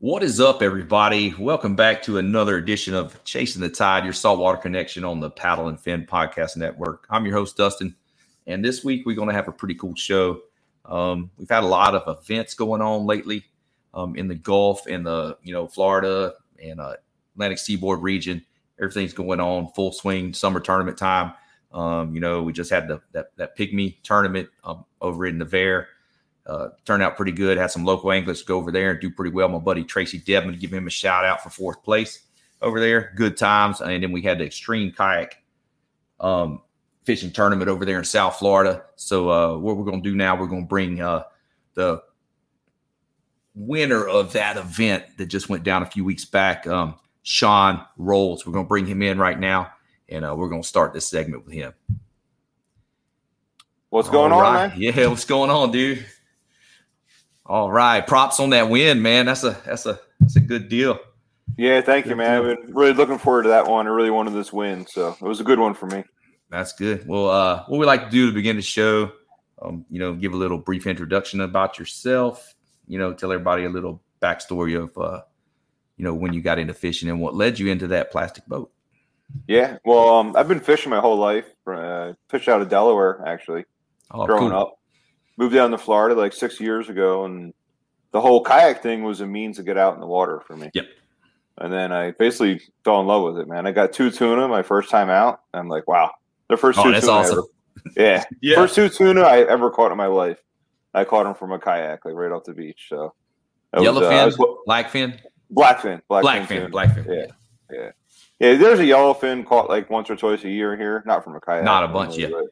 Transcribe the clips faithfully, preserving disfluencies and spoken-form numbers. What is up, everybody? Welcome back to another edition of Chasing the Tide, your saltwater connection on the Paddle and Fin Podcast Network. I'm your host, Dustin, and this week we're going to have a pretty cool show. Um, we've had a lot of events going on lately um, in the Gulf and the, you know, Florida and uh, Atlantic Seaboard region. Everything's going on full swing, summer tournament time. Um, you know, we just had the, that, that Pygmy tournament um, over in Navarre. Uh, turned out pretty good. Had some local anglers go over there and do pretty well. My buddy Tracy Debbman, give him a shout out for fourth place over there. Good times. And then we had the extreme kayak um, fishing tournament over there in South Florida. So uh, what we're going to do now, we're going to bring uh, the winner of that event that just went down a few weeks back, um, Sean Rolls. We're going to bring him in right now, and uh, we're going to start this segment with him. What's going All on, right. man? Yeah, what's going on, dude? All right, props on that win, man. That's a that's a that's a good deal. Yeah, thank good you, man. I've been really looking forward to that one. I really wanted this win, so it was a good one for me. That's good. Well, uh, what we like to do to begin the show, um, you know, give a little brief introduction about yourself. You know, tell everybody a little backstory of, uh, you know, when you got into fishing and what led you into that plastic boat. Yeah, well, um, I've been fishing my whole life. Uh, fished out of Delaware, actually, oh, growing cool. up. Moved down to Florida like six years ago, and the whole kayak thing was a means to get out in the water for me. Yep. And then I basically fell in love with it, man. I got two tuna my first time out. I'm like, wow, the first oh, two that's tuna. Awesome. Ever, yeah. yeah. First two tuna I ever caught in my life. I caught them from a kayak, like right off the beach. So yellowfin, uh, blackfin, blackfin, blackfin, blackfin, blackfin. Yeah, yeah, yeah. yeah there's a yellowfin caught like once or twice a year here, not from a kayak, not a bunch yet, but,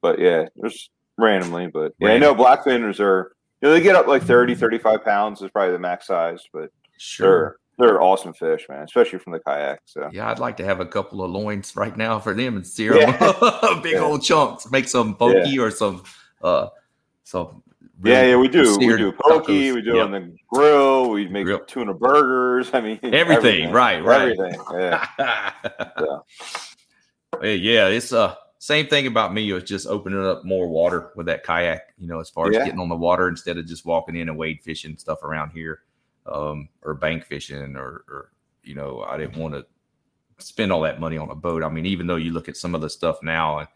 but yeah, there's. Randomly, but yeah, I know blackfinners are, you know, they get up like thirty, thirty-five pounds is probably the max size, but sure, they're, they're awesome fish, man, especially from the kayak. So, yeah, I'd like to have a couple of loins right now for them and sear yeah. them big yeah. old chunks, make some pokey yeah. or some, uh, some, really yeah, yeah, we do, we do pokey, tacos. we do yep. on the grill, we make grill. tuna burgers, I mean, everything, everything. right, right, everything, yeah, so. hey, yeah, it's uh. Same thing about me. It was just opening up more water with that kayak, you know, as far as yeah. getting on the water instead of just walking in and wade fishing stuff around here um, or bank fishing or, or, you know, I didn't want to spend all that money on a boat. I mean, even though you look at some of the stuff now and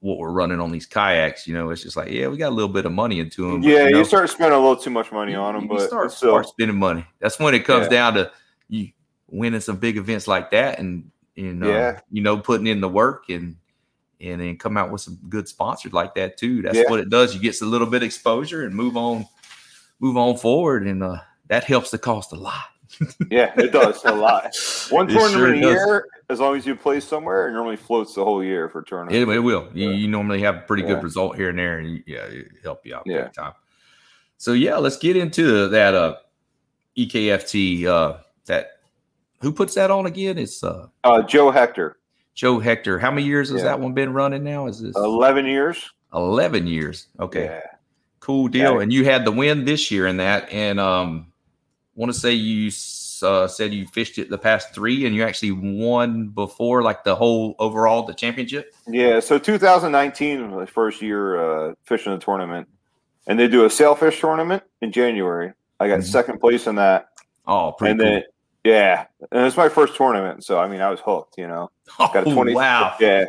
what we're running on these kayaks, you know, it's just like, yeah, we got a little bit of money into them. Yeah, but, you, know, you start spending a little too much money you, on them. You but start, still. start spending money. That's when it comes yeah. down to you winning some big events like that and, and uh, yeah. you know, putting in the work and, and then come out with some good sponsors like that too. That's yeah. what it does. You get a little bit of exposure and move on, move on forward. And uh, that helps the cost a lot. yeah, it does a lot. One tournament sure a year, as long as you play somewhere, it normally floats the whole year for tournament. It, it will. You, yeah. you normally have a pretty yeah. good result here and there and yeah, it help you out yeah. big time. So yeah, let's get into that uh, E K F T. Uh, that who puts that on again? It's uh, uh, Joe Hector. Joe Hector, how many years has yeah. that one been running now? Is this eleven years? eleven years. Okay. Yeah. Cool deal. Yeah. And you had the win this year in that. And um, want to say you uh, said you fished it the past three and you actually won before, like the whole overall, the championship? Yeah. So two thousand nineteen was my first year uh, fishing the tournament. And they do a sailfish tournament in January. I got mm-hmm. second place in that. Oh, pretty and cool. Then, yeah, and it's my first tournament, so I mean, I was hooked. You know, got a twenty. Oh, wow. Yeah,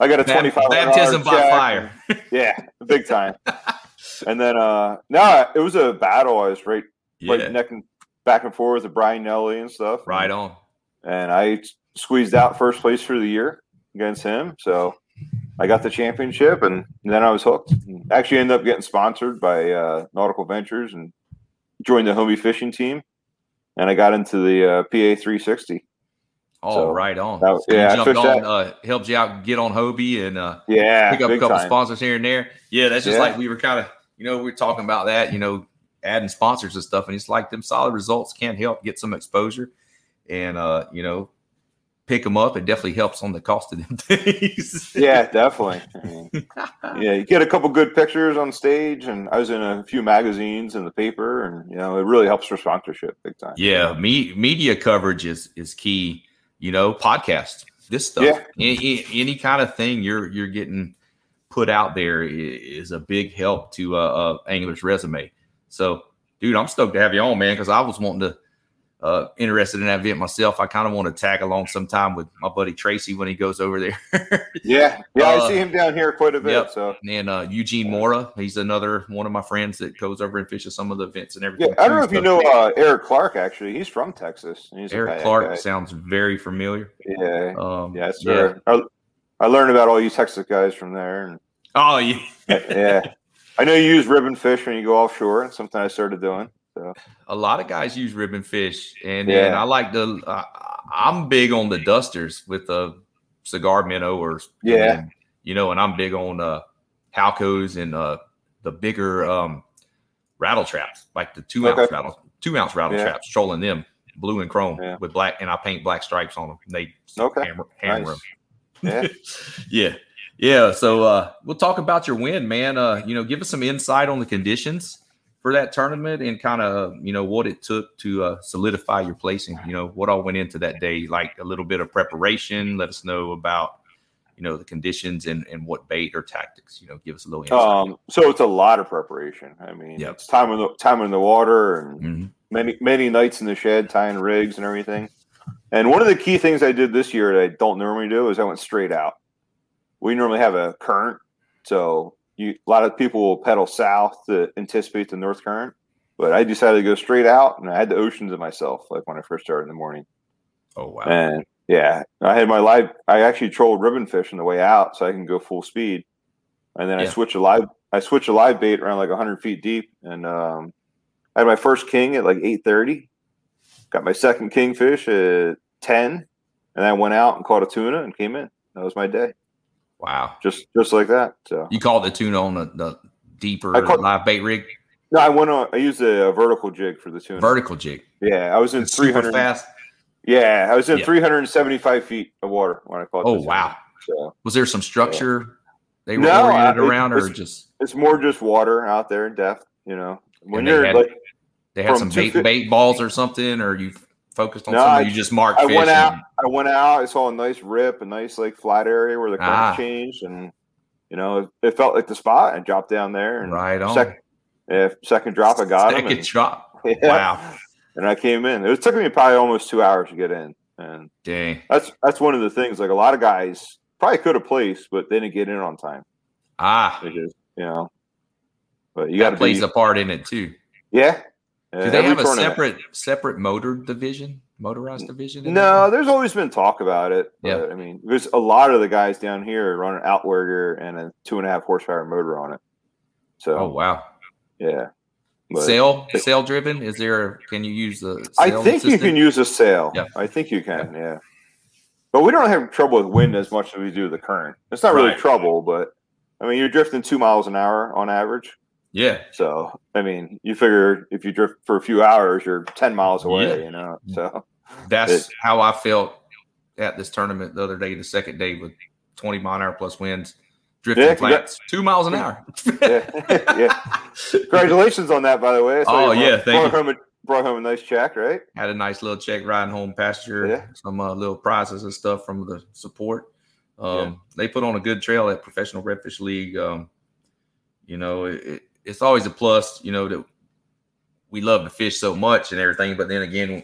I got a twenty-five. Baptism by fire. Yeah, big time. And then, uh, nah, it was a battle. I was right, yeah. right neck and back and forth with Brian Nelly and stuff. Right on. And I squeezed out first place for the year against him. So I got the championship, and then I was hooked. Actually ended up getting sponsored by uh, Nautical Ventures and joined the Hobie fishing team. And I got into the uh, P A three sixty. Oh, so right on. That was, yeah, jumped on, uh, helped you out, get on Hobie, and uh, yeah, pick up a couple time. sponsors here and there. Yeah, that's just yeah. like we were kind of, you know, we we're talking about that, you know, adding sponsors and stuff. And it's like them solid results can help get some exposure and, uh, you know, pick them up. It definitely helps on the cost of them things. Yeah, definitely. I mean, yeah, you get a couple good pictures on stage, and I was in a few magazines and the paper, and, you know, it really helps for sponsorship big time. Yeah, me- media coverage is is key. You know, podcasts, this stuff, yeah. any, any kind of thing you're you're getting put out there is a big help to uh, uh angler's resume. So, dude, I'm stoked to have you on, man, because I was wanting to uh, interested in that event myself. I kind of want to tag along sometime with my buddy Tracy when he goes over there. yeah, yeah, uh, I see him down here quite a bit. Yep. So, and uh, Eugene Mora, he's another one of my friends that goes over and fishes some of the events and everything. Yeah, I don't know if you know uh, Eric Clark. Actually, he's from Texas. He's Eric Clark guy. Sounds very familiar. Yeah, um, yeah, sure. Yeah. I, I learned about all you Texas guys from there. And, oh yeah, yeah. I know you use ribbon fish when you go offshore. Something I started doing. So. A lot of guys use ribbon fish, and then yeah. I like the. Uh, I'm big on the dusters with a cigar minnow, or yeah, and, you know, and I'm big on uh, Halcos and uh, the bigger um, rattle traps, like the two okay. ounce rattle, two ounce rattle yeah. traps, trolling them blue and chrome yeah. with black, and I paint black stripes on them. And they okay. hammer, hammer nice. them. Yeah, yeah, yeah. So uh, we'll talk about your win, man. Uh, you know, give us some insight on the conditions for that tournament and kind of, you know, what it took to uh, solidify your placing, you know, what all went into that day, like a little bit of preparation. Let us know about, you know, the conditions and, and what bait or tactics, you know, give us a little insight. Um, so it's a lot of preparation. I mean, yep. it's time in the, time in the water and mm-hmm. many, many nights in the shed, tying rigs and everything. And one of the key things I did this year that I don't normally do is I went straight out. We normally have a current, so You, a lot of people will pedal south to anticipate the north current, but I decided to go straight out, and I had the ocean to myself, like when I first started in the morning. Oh, wow. And, yeah, I had my live – I actually trolled ribbon fish on the way out so I can go full speed. And then yeah. I switched a live I switched a live bait around like one hundred feet deep, and um, I had my first king at like eight thirty. Got my second kingfish at ten, and then I went out and caught a tuna and came in. That was my day. Wow, just just like that. So. You caught the tuna on the, the deeper caught, live bait rig? No, I went on. I used a, a vertical jig for the tuna. Vertical jig. Yeah, I was in it's three hundred fast. Yeah, I was in yeah. three hundred seventy-five feet of water when I caught. Oh wow! So, was there some structure yeah. they were no, oriented I, around, or just it's more just water out there in depth? You know, when you're like they had some bait, bait balls or something, or you. Focused on no, something I, you just marked. I fish went out. And... I went out. I saw a nice rip, a nice like flat area where the current ah. changed, and you know it, it felt like the spot. I dropped down there. And right on. Second, yeah, second drop, I got second him. Second drop. Yeah, wow. And I came in. It took me probably almost two hours to get in. And dang, that's that's one of the things. Like a lot of guys probably could have placed, but they didn't get in on time. Ah, which is, you know, but you got to plays be, a part in it too. Yeah. Do they have a separate separate motor division, motorized division? No, there's always been talk about it. Yeah, I mean, there's a lot of the guys down here run an outrigger and a two and a half horsepower motor on it. So, oh wow, yeah, sail sail driven. Is there? Can you use the? I think system? You can use a sail. Yeah. I think you can. Yeah. yeah, but we don't have trouble with wind as much as we do the current. It's not really right. trouble, but I mean, you're drifting two miles an hour on average. Yeah. So, I mean, you figure if you drift for a few hours, you're ten miles away, yeah. you know. So that's it, how I felt at this tournament the other day, the second day with twenty mile an hour plus winds, drifting yeah, flats, two miles an hour. yeah. yeah. Congratulations on that, by the way. So oh, brought, yeah. Thank brought you. Home, brought home a nice check, right? Had a nice little check riding home pasture, yeah. some uh, little prizes and stuff from the support. Um, yeah. They put on a good trail at Professional Redfish League. Um, you know, it, it it's always a plus, you know, that we love to fish so much and everything. But then again,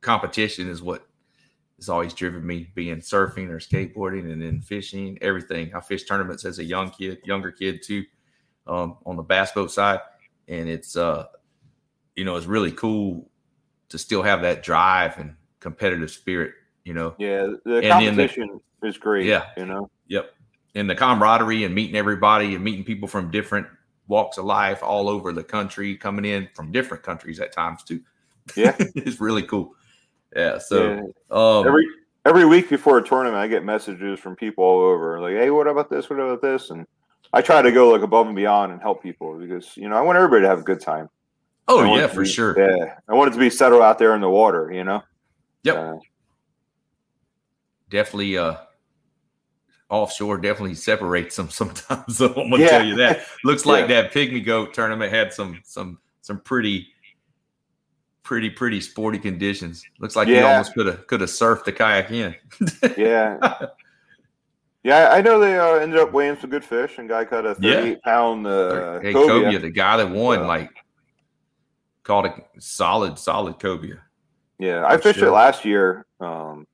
competition is what has always driven me, being surfing or skateboarding and then fishing, everything. I fished tournaments as a young kid, younger kid too. um, on the bass boat side. And it's, uh, you know, it's really cool to still have that drive and competitive spirit, you know? Yeah. The competition the, is great. Yeah. You know? Yep. And the camaraderie and meeting everybody and meeting people from different walks of life all over the country, coming in from different countries at times too. Yeah. It's really cool. Yeah. So yeah. Um, every, every week before a tournament, I get messages from people all over like, hey, what about this? What about this? And I try to go like above and beyond and help people because, you know, I want everybody to have a good time. Oh yeah, for be, sure. Yeah. I want it to be settled out there in the water, you know? Yep. Uh, definitely. Uh, offshore definitely separates them sometimes. So I'm going to yeah. tell you that. Looks like yeah. that Pygmy Goat tournament had some, some, some pretty, pretty, pretty sporty conditions. Looks like yeah. you almost could have, could have surfed the kayak in. yeah. Yeah. I know they uh, ended up weighing some good fish and guy caught a thirty-eight yeah. pound, uh, hey, cobia. cobia, the guy that won, uh, like, called a solid, solid cobia. Yeah, I fished sure. it last year. Um,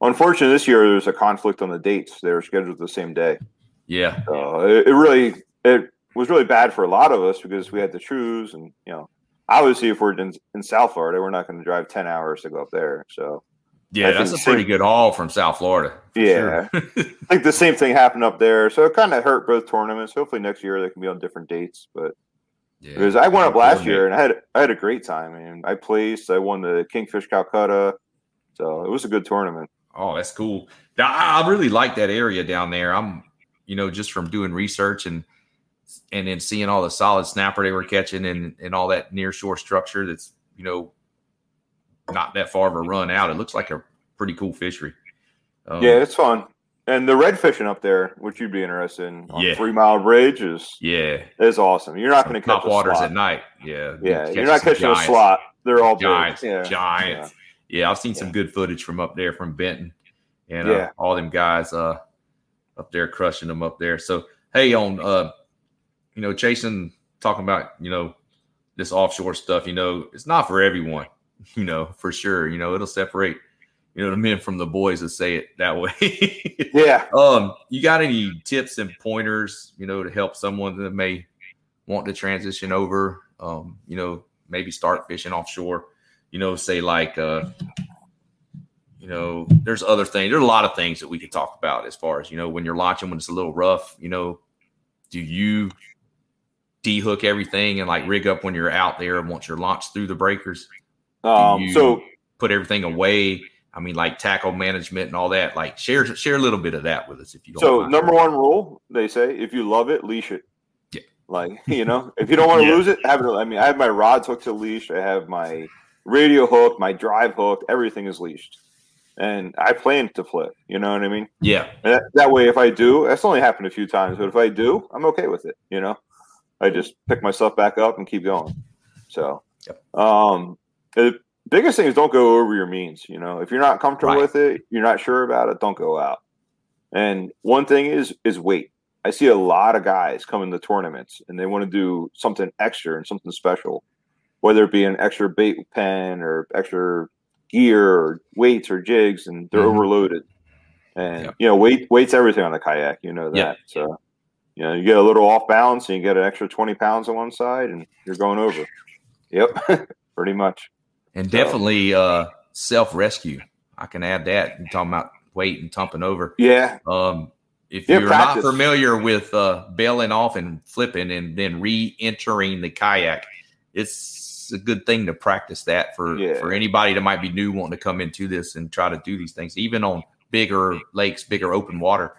unfortunately, this year there was a conflict on the dates. They were scheduled the same day. Yeah, so it, it really it was really bad for a lot of us because we had to choose, and you know, obviously, if we're in, in South Florida, we're not going to drive ten hours to go up there. So, yeah, I that's a same, pretty good haul from South Florida. Yeah, sure. I think the same thing happened up there, so it kind of hurt both tournaments. Hopefully, next year they can be on different dates, but. Yeah, because I went up last year and I had I had a great time. I mean, I placed. I won the Kingfish Calcutta, so it was a good tournament. Oh, that's cool. I, I really like that area down there. I'm, you know, just from doing research and and then seeing all the solid snapper they were catching and and all that near shore structure that's, you know, not that far of a run out. It looks like a pretty cool fishery. Um, yeah, it's fun. And the red fishing up there, which you'd be interested in, on yeah. Three Mile Bridge is yeah, is awesome. You're not going to catch top waters slot. At night. Yeah, yeah. You're not catching giants. A slot. They're all giants. Yeah. Giants. Yeah. yeah, I've seen yeah. some good footage from up there from Benton, and uh, yeah. all them guys uh, up there crushing them up there. So hey, on uh, you know, Jason talking about you know this offshore stuff. You know, it's not for everyone. You know, for sure. You know, it'll separate. You know, the men from the boys that say it that way. yeah. Um, you got any tips and pointers, you know, to help someone that may want to transition over, um, you know, maybe start fishing offshore, you know, say like, uh, you know, there's other things. There's a lot of things that we could talk about as far as, you know, when you're launching, when it's a little rough, you know, do you de-hook everything and like rig up when you're out there and once you're launched through the breakers? Um, do you so put everything away? I mean, like tackle management and all that. Like, share share a little bit of that with us if you don't. So, mind. Number one rule, they say, if you love it, leash it. Yeah. Like, you know, if you don't want to yeah. lose it, have it. I mean, I have my rods hooked to leash. I have my radio hooked, my drive hooked. Everything is leashed, and I plan to flip. You know what I mean? Yeah. That, that way, if I do, that's only happened a few times, but if I do, I'm okay with it. You know, I just pick myself back up and keep going. So, yep. um, it, biggest thing is don't go over your means. You know, if you're not comfortable right. with it, you're not sure about it, don't go out. And one thing is is wait. I see a lot of guys come into tournaments and they want to do something extra and something special, whether it be an extra bait pen or extra gear or weights or jigs, and they're mm-hmm. overloaded. And, yep. you know, weight weight's everything on a kayak. You know that. Yep. So, you know, you get a little off balance and you get an extra twenty pounds on one side and you're going over. Yep, pretty much. And definitely uh, self-rescue. I can add that. You're talking about weight and tumping over. Yeah. Um, if yeah, you're practice. Not familiar with uh, bailing off and flipping and then re-entering the kayak, it's a good thing to practice that for, yeah. for anybody that might be new wanting to come into this and try to do these things, even on bigger lakes, bigger open water.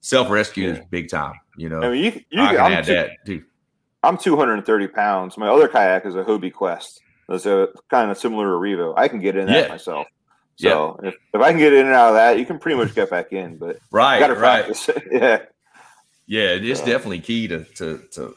Self-rescue yeah. is big time. You know, I, mean, you, you, I can I'm add two, that too. I'm two hundred thirty pounds. My other kayak is a Hobie Quest. That's a kind of similar to Revo. I can get in yeah. that myself. So yeah. if, if I can get in and out of that, you can pretty much get back in. But right, gotta practice. Right. yeah. Yeah, it's so. Definitely key to, to to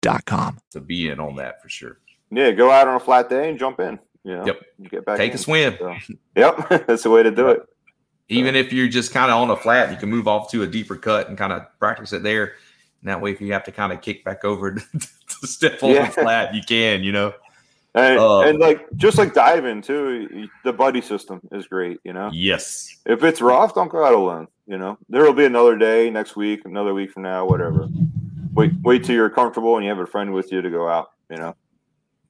Kayak Beast Program dot com. To be in on that for sure. Yeah, go out on a flat day and jump in. You know, yep. You get back Take in. a swim. So, yep, that's the way to do yep. it. Even so. If you're just kind of on a flat, you can move off to a deeper cut and kind of practice it there. And that way, if you have to kind of kick back over to, to step on yeah. the flat, you can, you know. And, um, and like just like diving too, the buddy system is great, you know. Yes. If it's rough, don't go out alone. You know, there will be another day next week, another week from now, whatever. Wait, wait till you're comfortable and you have a friend with you to go out. You know,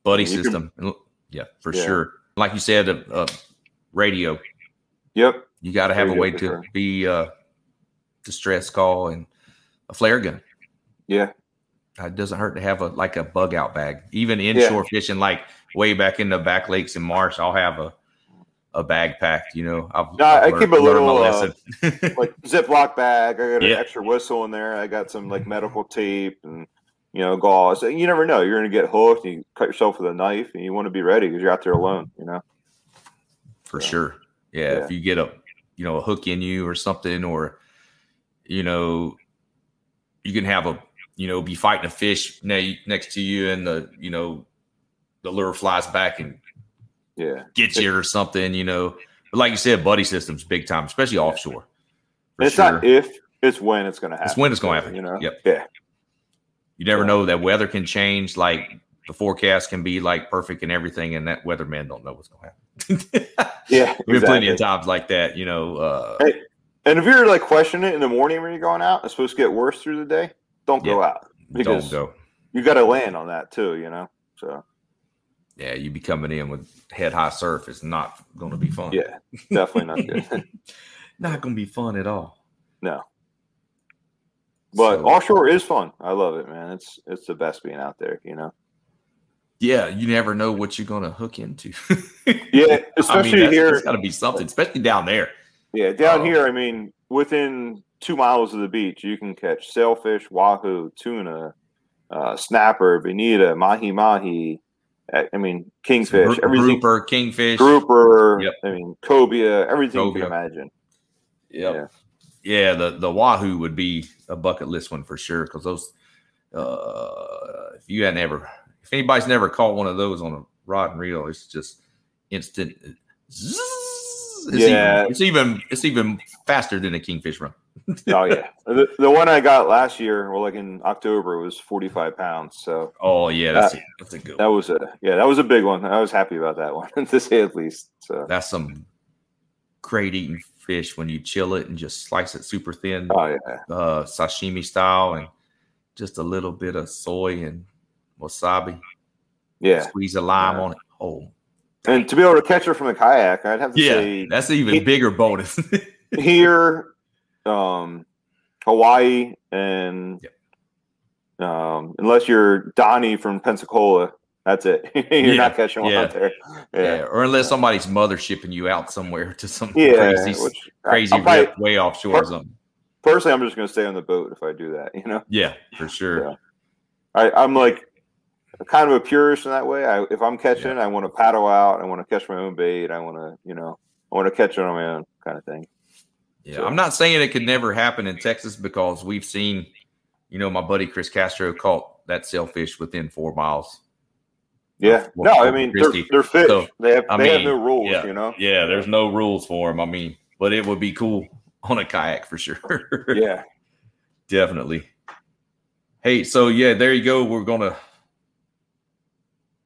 buddy and system. Can, yeah, for yeah. sure. Like you said, uh, uh, radio. Yep. You got to have radio a way to sure. be uh, distress call and a flare gun. Yeah. It doesn't hurt to have a like a bug out bag. Even inshore yeah. fishing, like way back in the back lakes in March, I'll have a a bag packed. You know, I've, no, I've I learned, keep a little uh, like Ziploc bag. I got an yeah. extra whistle in there. I got some like medical tape and you know gauze. You never know, you're going to get hooked. And you cut yourself with a knife, and you want to be ready because you're out there alone. You know, for so, sure. Yeah, yeah, if you get a you know a hook in you or something, or you know, you can have a. You know, be fighting a fish next to you, and the you know, the lure flies back and yeah, gets you or something. You know, but like you said, buddy systems big time, especially yeah. offshore. It's sure. not if, it's when it's going to happen. It's when it's going to happen. You know, yep. yeah. You never yeah. know that weather can change. Like the forecast can be like perfect and everything, and that weatherman don't know what's going to happen. yeah, we've exactly. plenty of times like that. You know, uh, hey, and if you're like questioning it in the morning when you're going out, it's supposed to get worse through the day. Don't yeah. go out because don't go. You got to land on that too, you know. So yeah, you be coming in with head high surf. It's not going to be fun. Yeah, definitely not good. Not going to be fun at all. No, but so, offshore is fun. I love it, man. It's it's the best being out there, you know. Yeah, you never know what you're going to hook into. yeah, especially I mean, here, it's got to be something, especially down there. Yeah, down um, here. I mean, within. Two miles of the beach, you can catch sailfish, wahoo, tuna, uh, snapper, bonita, mahi-mahi. I mean, kingfish, Gr- everything. Grouper, kingfish, grouper. Yep. I mean, cobia, everything cobia. You can imagine. Yep. Yeah, yeah. The the wahoo would be a bucket list one for sure because those. Uh, if you had never, if anybody's never caught one of those on a rod and reel, it's just instant. Zzz, it's yeah, even, it's even it's even faster than a kingfish run. Oh yeah, the, the one I got last year, well, like in October, was forty-five pounds. So oh yeah, that's, that, a, that's a good. That one. was a yeah, that was a big one. I was happy about that one to say at least. So that's some great eating fish when you chill it and just slice it super thin. Oh yeah, uh, sashimi style and just a little bit of soy and wasabi. Yeah, squeeze a lime yeah. on it. Oh, and to be able to catch her from a kayak, I'd have to yeah, say that's an even he, bigger bonus here. Um, Hawaii and yep. um, unless you're Donnie from Pensacola, that's it. you're yeah, not catching one yeah. out there, yeah. yeah. Or unless somebody's mother shipping you out somewhere to some yeah, crazy, which, crazy I'll probably, way offshore per- or something. Personally, I'm just going to stay on the boat if I do that. You know? Yeah, for sure. Yeah. I, I'm like kind of a purist in that way. I, if I'm catching, yeah. I want to paddle out. I want to catch my own bait. I want to, you know, I want to catch it on my own kind of thing. Yeah, so. I'm not saying it could never happen in Texas because we've seen, you know, my buddy Chris Castro caught that sailfish within four miles. Yeah, four no, I mean they're, they're fish. So, they have I they mean, have no rules, yeah, you know. Yeah, there's no rules for them. I mean, but it would be cool on a kayak for sure. yeah, definitely. Hey, so yeah, there you go. We're gonna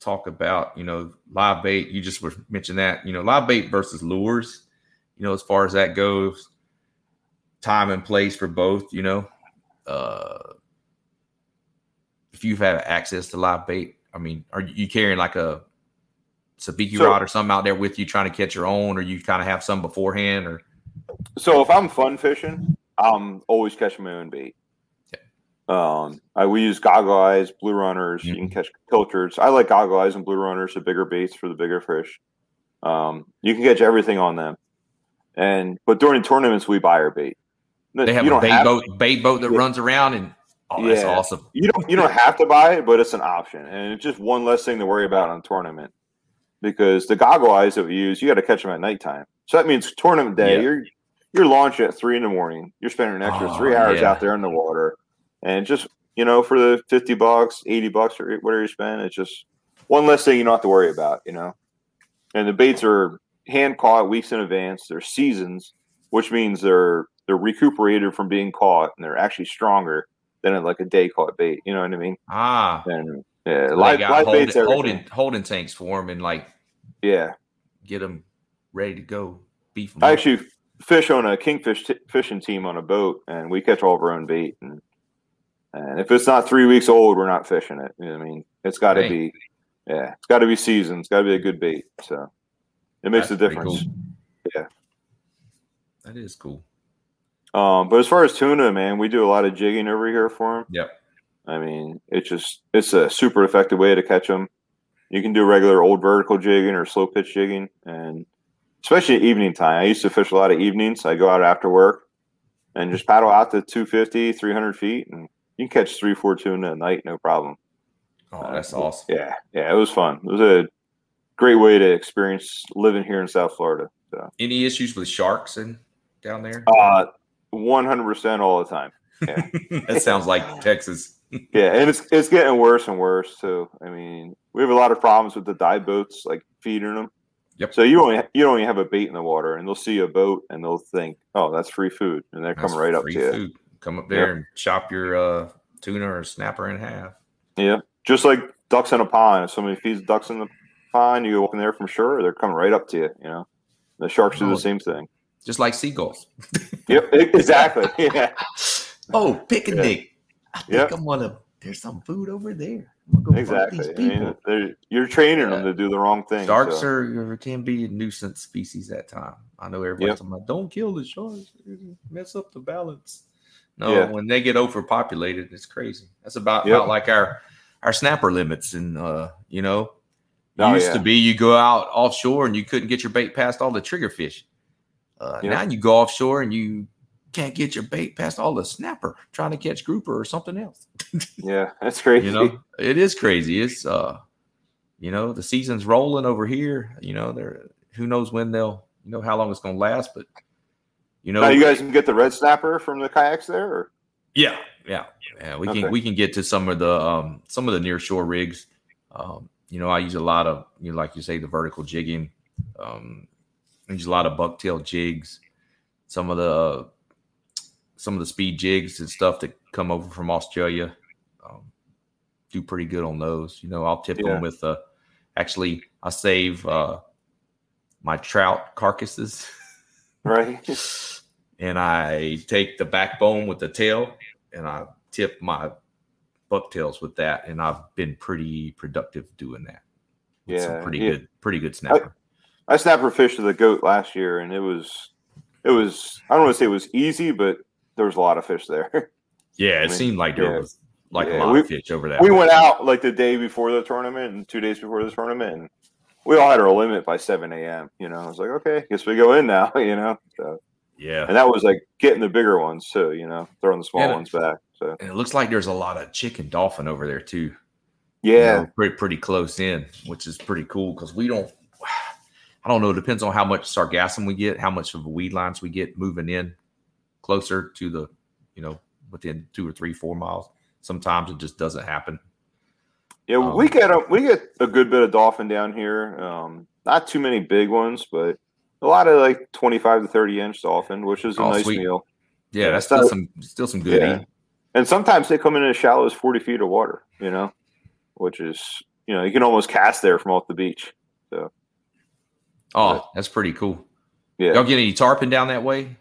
talk about you know live bait. You just were mentioning that you know live bait versus lures. You know, as far as that goes. Time and place for both, you know. Uh, if you've had access to live bait, I mean, are you carrying like a sabiki so, rod or something out there with you trying to catch your own, or you kind of have some beforehand? Or so if I'm fun fishing, I'm always catching my own bait. Yeah. Um, I we use goggle eyes, blue runners. Mm-hmm. You can catch pilchards. I like goggle eyes and blue runners, the bigger baits for the bigger fish. Um, you can catch everything on them, and but during tournaments we buy our bait. They have a bait, have boat, bait boat that yeah. runs around, and oh, that's yeah. awesome. You don't you don't have to buy it, but it's an option, and it's just one less thing to worry about on tournament because the goggle eyes that we use, you got to catch them at nighttime. So that means tournament day, yeah. you're you're launching at three in the morning. You're spending an extra oh, three hours yeah. out there in the water, and just you know, for the fifty bucks, eighty bucks, or whatever you spend. It's just one less thing you don't have to worry about, you know. And the baits are hand caught weeks in advance. They're seasons, which means they're they're recuperated from being caught, and they're actually stronger than like a day caught bait. You know what I mean? Ah, and yeah, so live, live hold, baits, holding holding tanks for them, and like yeah, get them ready to go. Beef. I up. Actually fish on a kingfish t- fishing team on a boat, and we catch all of our own bait. And and if it's not three weeks old, we're not fishing it. You know what I mean? It's got to hey. be. Yeah, it's got to be seasoned. It's got to be a good bait. So it makes That's a difference. Cool. Yeah, that is cool. Um, but as far as tuna, man, we do a lot of jigging over here for them. Yep. I mean, it's just it's a super effective way to catch them. You can do regular old vertical jigging or slow pitch jigging, and especially evening time. I used to fish a lot of evenings. I go out after work and just paddle out to two fifty, three hundred feet, and you can catch three, four tuna a night, no problem. Oh, that's uh, awesome. Yeah. Yeah. It was fun. It was a great way to experience living here in South Florida. So. Any issues with sharks and down there? Uh, one hundred percent all the time. Yeah. That sounds like Texas. Yeah. And it's, it's getting worse and worse too. I mean, we have a lot of problems with the dive boats, like feeding them. Yep. So you only, you only have a bait in the water, and they'll see a boat and they'll think, oh, that's free food. And they're coming right up to food. You. Come up there yep. and chop your uh, tuna or snapper in half. Yeah. Just like ducks in a pond. If somebody feeds ducks in the pond, you walk in there from shore, they're coming right up to you, you know. The sharks do the same thing. Just like seagulls. Yep, exactly. Yeah. Oh, pick a dick. Yeah. I think yep. I'm going to – there's some food over there. I'm gonna go exactly. These people. I mean, you're training yeah. them to do the wrong thing. Sharks so. are, can be a nuisance species at times. I know everybody's yep. like, don't kill the sharks. Mess up the balance. No, yeah. when they get overpopulated, it's crazy. That's about, yep. about like our – our snapper limits, and uh, you know, it oh, used yeah. to be you go out offshore and you couldn't get your bait past all the trigger fish. Uh, yeah. Now you go offshore and you can't get your bait past all the snapper, trying to catch grouper or something else. Yeah, that's crazy. You know, it is crazy. It's uh, you know, the season's rolling over here. You know, they're who knows when they'll, you know, how long it's gonna last. But you know, now you guys can get the red snapper from the kayaks there, or? Yeah. Yeah, yeah, we can okay. we can get to some of the um, some of the near shore rigs. Um, you know, I use a lot of you know, like you say, the vertical jigging. Um, I use a lot of bucktail jigs, some of the uh, some of the speed jigs and stuff that come over from Australia. Um, do pretty good on those. You know, I'll tip yeah. them with. Uh, actually, I save uh, my trout carcasses, right? And I take the backbone with the tail. And I tip my bucktails with that, and I've been pretty productive doing that. Yeah, some pretty yeah. good, pretty good snapper. I, I snapper fished with a goat last year, and it was, it was. I don't want to say it was easy, but there was a lot of fish there. Yeah, I it mean, seemed like there yeah. was like yeah. a lot we, of fish over that. We way. went out like the day before the tournament and two days before the tournament, and we all had our limit by seven a.m. You know, I was like, okay, guess we go in now. You know. So. Yeah, and that was like getting the bigger ones too. You know, throwing the small and ones it, back. So and it looks like there's a lot of chick and dolphin over there too. Yeah, you know, pretty pretty close in, which is pretty cool because we don't. I don't know. It depends on how much sargassum we get, how much of the weed lines we get moving in closer to the, you know, within two or three, four miles. Sometimes it just doesn't happen. Yeah, um, we get a we get a good bit of dolphin down here. Um, not too many big ones, but. A lot of like twenty-five to thirty inch dolphin, which is a oh, nice sweet. meal. Yeah, that's still, still some still some good yeah. eat. And sometimes they come in as shallow as forty feet of water, you know, which is, you know, you can almost cast there from off the beach. So, oh, but, that's pretty cool. Yeah. Y'all get any tarpon down that way?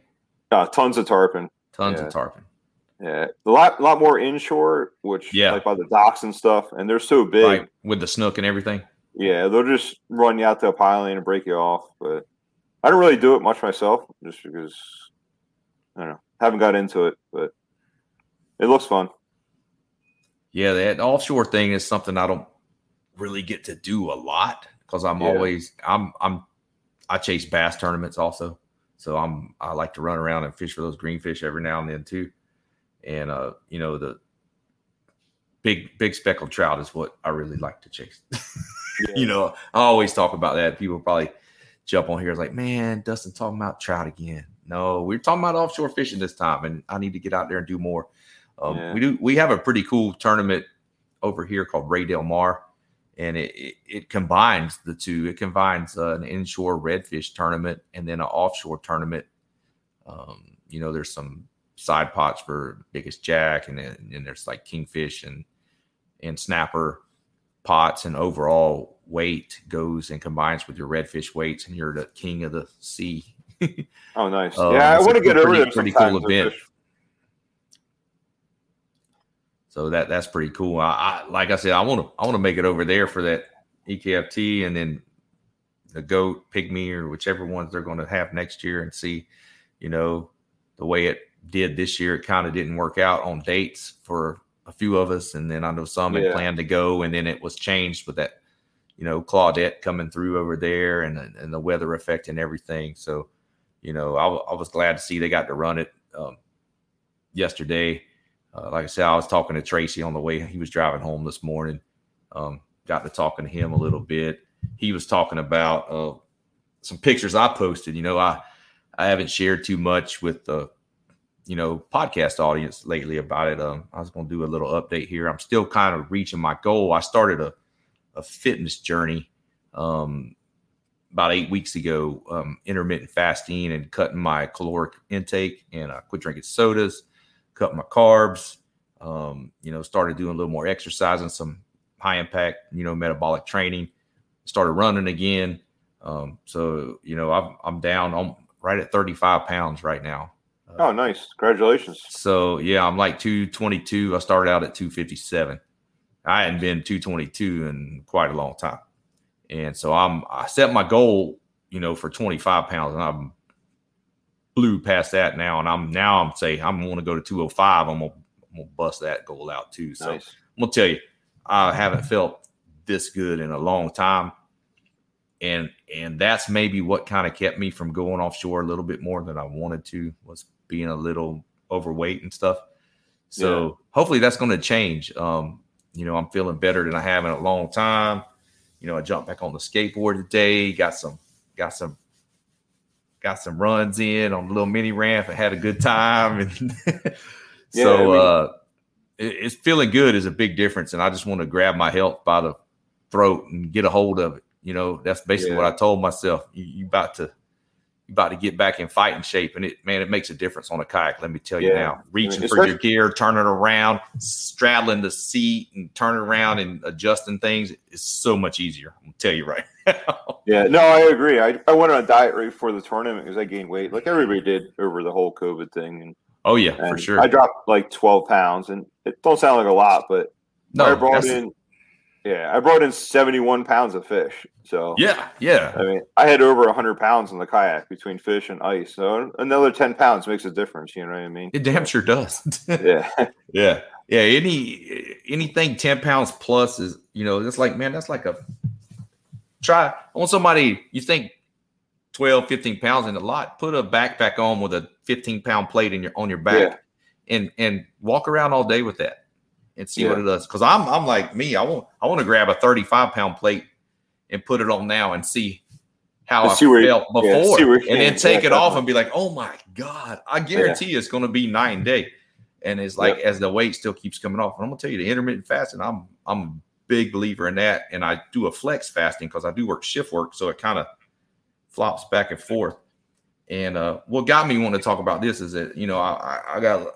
Uh, tons of tarpon. Tons yeah. of tarpon. Yeah. A lot lot more inshore, which yeah. like by the docks and stuff. And they're so big. Right. With the snook and everything. Yeah. They'll just run you out to a piling and break you off. But I don't really do it much myself, just because I don't know, haven't got into it, but it looks fun. Yeah, that offshore thing is something I don't really get to do a lot because I'm yeah. always I'm I'm I chase bass tournaments also, so I'm I like to run around and fish for those greenfish every now and then too, and uh you know the big big speckled trout is what I really like to chase. Yeah. You know, I always talk about that. People probably. Jump on here is like, man, Dustin talking about trout again. No, we're talking about offshore fishing this time, and I need to get out there and do more. Um, yeah. We do. We have a pretty cool tournament over here called Ray Del Mar, and it, it, it combines the two. It combines uh, an inshore redfish tournament and then an offshore tournament. Um, you know, there's some side pots for biggest jack, and then and there's like kingfish and and snapper pots, and overall weight goes and combines with your redfish weights, and you're the king of the sea. Oh, nice! Um, yeah, I want to get over there. Pretty cool event. So that that's pretty cool. I, I like I said, I want to I want to make it over there for that E K F T, and then the goat, pygmy, or whichever ones they're going to have next year, and see, you know, the way it did this year. It kind of didn't work out on dates for a few of us, and then I know some had yeah. planned to go, and then it was changed with that, you know, Claudette coming through over there, and and the weather effect and everything. So, you know, I, w- I was glad to see they got to run it um, yesterday. Uh, like I said, I was talking to Tracy on the way. He was driving home this morning. Um, got to talking to him a little bit. He was talking about uh, some pictures I posted. You know, I, I haven't shared too much with the, you know, podcast audience lately about it. Um, I was going to do a little update here. I'm still kind of reaching my goal. I started a, a fitness journey um about eight weeks ago, um, intermittent fasting and cutting my caloric intake, and I quit drinking sodas, cut my carbs, um, you know, started doing a little more exercise and some high impact, you know, metabolic training, started running again. Um, so, you know, I'm, I'm down I'm right at thirty-five pounds right now. Uh, oh, nice. Congratulations. So yeah, I'm like two twenty-two. I started out at two fifty-seven. I hadn't been two twenty-two in quite a long time. And so I'm, I set my goal, you know, for twenty-five pounds, and I'm blew past that now. And I'm now I'm saying I'm going to go to two oh five. I'm going to bust that goal out too. So nice. I'm going to tell you, I haven't felt this good in a long time. And, and that's maybe what kind of kept me from going offshore a little bit more than I wanted to, was being a little overweight and stuff. So yeah. Hopefully that's going to change. Um, you know, I'm feeling better than I have in a long time. You know, I jumped back on the skateboard today, got some, got some, got some runs in on a little mini ramp, and had a good time. And yeah, so I mean, uh, it, it's feeling good is a big difference. And I just want to grab my health by the throat and get a hold of it. You know, that's basically yeah. what I told myself. You, you about to, you about to get back in fighting shape, and it, man, it makes a difference on a kayak. Let me tell you yeah. now, reaching I mean, for like- your gear, turning around, straddling the seat, and turning around and adjusting things is so much easier. I'm gonna tell you right now. Yeah, no, I agree. I, I went on a diet right before the tournament because I gained weight, like everybody did over the whole COVID thing. And oh yeah, and for sure. I dropped like twelve pounds, and it don't sound like a lot, but no, I brought in. Yeah, I brought in seventy-one pounds of fish. So yeah, yeah. I mean, I had over one hundred pounds on the kayak between fish and ice. So another ten pounds makes a difference. You know what I mean? It damn yeah. sure does. yeah, yeah, yeah. Any anything ten pounds plus is, you know, it's like, man, that's like a try. I want somebody you think twelve, fifteen pounds in a lot. Put a backpack on with a fifteen pound plate in your on your back, yeah. and and walk around all day with that. And see yeah. what it does. Because I'm I'm like me. I want I want to grab a thirty-five pound plate and put it on now and see how Let's I see felt you, before. Yeah, and then take yeah, it off and be like, oh my God. I guarantee yeah. it's going to be night and day. And it's like yep. as the weight still keeps coming off. And I'm gonna tell you, the intermittent fasting, I'm I'm a big believer in that. And I do a flex fasting because I do work shift work, so it kind of flops back and forth. And uh, what got me wanting to talk about this is that, you know, I I, I got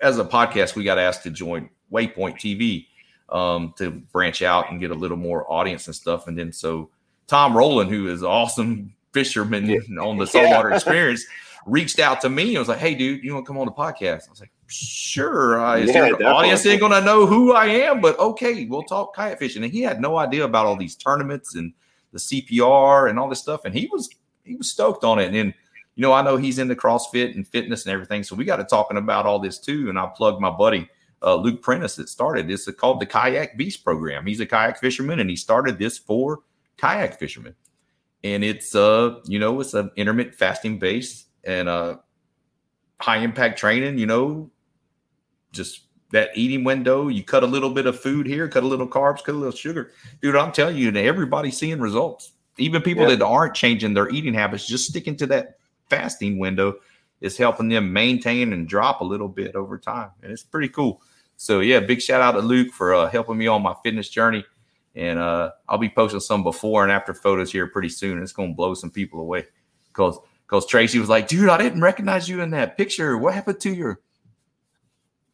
as a podcast, we got asked to join Waypoint T V um, to branch out and get a little more audience and stuff. And then so Tom Rowland, who is an awesome fisherman yeah. on the Saltwater yeah. Experience, reached out to me and was like, hey, dude, you want to come on the podcast? I was like, sure. Uh, yeah, the audience ain't going to know who I am, but okay, we'll talk kayak fishing. And he had no idea about all these tournaments and the C P R and all this stuff. And he was he was stoked on it. And then, you know, I know he's into CrossFit and fitness and everything. So we got to talking about all this too. And I plugged my buddy, uh, Luke Prentice, that started this. It's called the Kayak Beast Program. He's a kayak fisherman, and he started this for kayak fishermen. And it's, uh, you know, it's an intermittent fasting based and uh, high impact training, you know, just that eating window. You cut a little bit of food here, cut a little carbs, cut a little sugar. Dude, I'm telling you, everybody's seeing results. Even people yeah. that aren't changing their eating habits, just sticking to that fasting window, is helping them maintain and drop a little bit over time. And it's pretty cool. So, yeah, big shout out to Luke for uh, helping me on my fitness journey. And uh, I'll be posting some before and after photos here pretty soon. It's going to blow some people away because because Tracy was like, dude, I didn't recognize you in that picture. What happened to your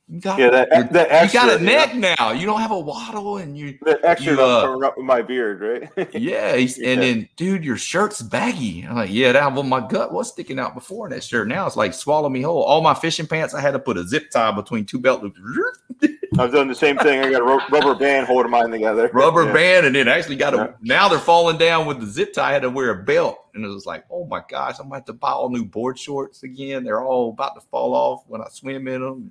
you got, yeah, that, your, that extra, you got a neck yeah. now. You don't have a waddle. And you that extra you, uh, covered up with my beard, right? yeah, he's, yeah. And then, dude, your shirt's baggy. I'm like, yeah, that well, my gut was sticking out before in that shirt. Now it's like swallow me whole. All my fishing pants, I had to put a zip tie between two belt loops. I've done the same thing. I got a ro- rubber band holding mine together. Rubber yeah. band, and then actually got a. Yeah. Now they're falling down with the zip tie. I had to wear a belt, and it was like, oh my gosh, I'm going to have to buy all new board shorts again. They're all about to fall off when I swim in them.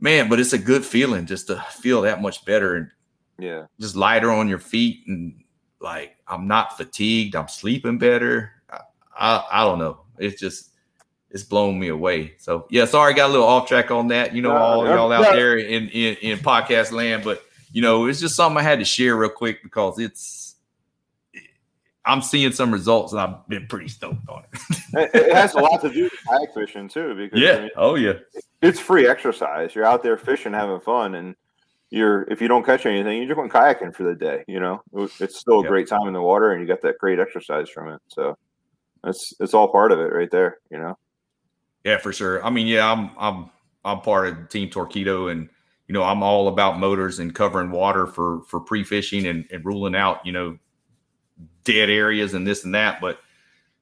Man, but it's a good feeling just to feel that much better and yeah, just lighter on your feet and like I'm not fatigued, I'm sleeping better. I I, I don't know. It's just it's blown me away. So, yeah, sorry, I got a little off track on that. You know, all y'all out there in, in, in podcast land. But, you know, it's just something I had to share real quick because it's – I'm seeing some results, and I've been pretty stoked on it. It has a lot to do with kayak fishing, too. Because, yeah. I mean, oh, yeah. It's free exercise. You're out there fishing, having fun, and you're if you don't catch anything, you just went kayaking for the day, you know. It's still a yep. great time in the water, and you got that great exercise from it. So, it's, it's all part of it right there, you know. Yeah, for sure. I mean, yeah, I'm I'm I'm part of Team Torqeedo, and you know, I'm all about motors and covering water for for pre-fishing and, and ruling out, you know, dead areas and this and that. But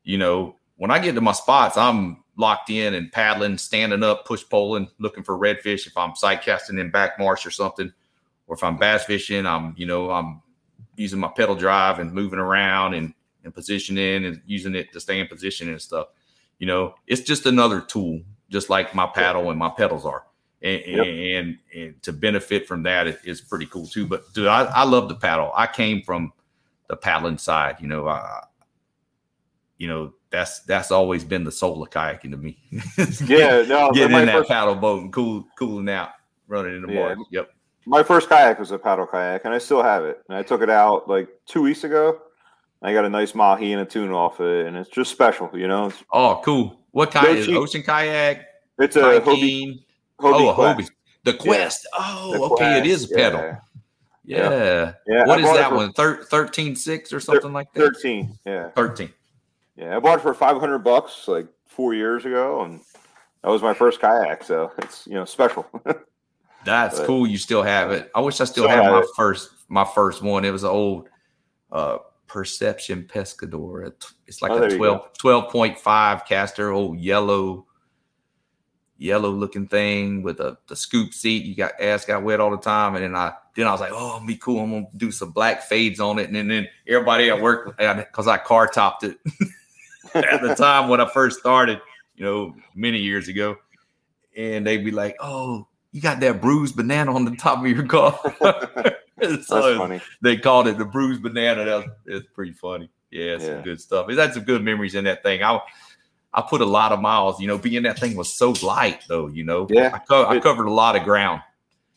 you know, when I get to my spots, I'm locked in and paddling, standing up, push poling, looking for redfish. If I'm sight casting in back marsh or something, or if I'm bass fishing, I'm you know I'm using my pedal drive and moving around and and positioning and using it to stay in position and stuff. You know, it's just another tool, just like my paddle and my pedals are. And yep. and, and to benefit from that is, is pretty cool, too. But, dude, I, I love the paddle. I came from the paddling side. You know, I, you know that's that's always been the soul of kayaking to me. yeah, no. Getting in that first, paddle boat and cool, cooling out, running in the water. Yeah. Yep. My first kayak was a paddle kayak, and I still have it. And I took it out like two weeks ago. I got a nice mahi and a tune off of it, and it's just special, you know. It's, oh, cool! What kayak? No is it? Ocean kayak. It's a Hobie. Hobie oh, a Hobie. The Quest. Yeah. Oh, the okay. Quest. It is a pedal. Yeah. yeah. yeah. What I is that for, one? Thir- thirteen six or something thir- like that. Thirteen. Yeah. Thirteen. Yeah, I bought it for five hundred bucks like four years ago, and that was my first kayak. So it's you know special. That's but, cool. You still have it. I wish I still, still had my it. first my first one. It was an old. Uh, Perception Pescador. It's like oh, a twelve, twelve point five caster, old yellow, yellow looking thing with a the scoop seat. You got ass got wet all the time, and then I then I was like, oh, me cool. I'm gonna do some black fades on it, and then, then everybody at work because I car topped it at the time when I first started, you know, many years ago, and they'd be like, oh, you got that bruised banana on the top of your car. So that's funny. They called it the bruised banana. That's it's pretty funny. Yeah, it's yeah. some good stuff. That's some good memories in that thing. I I put a lot of miles. You know, being that thing was so light, though. You know, yeah, I, co- it, I covered a lot of ground.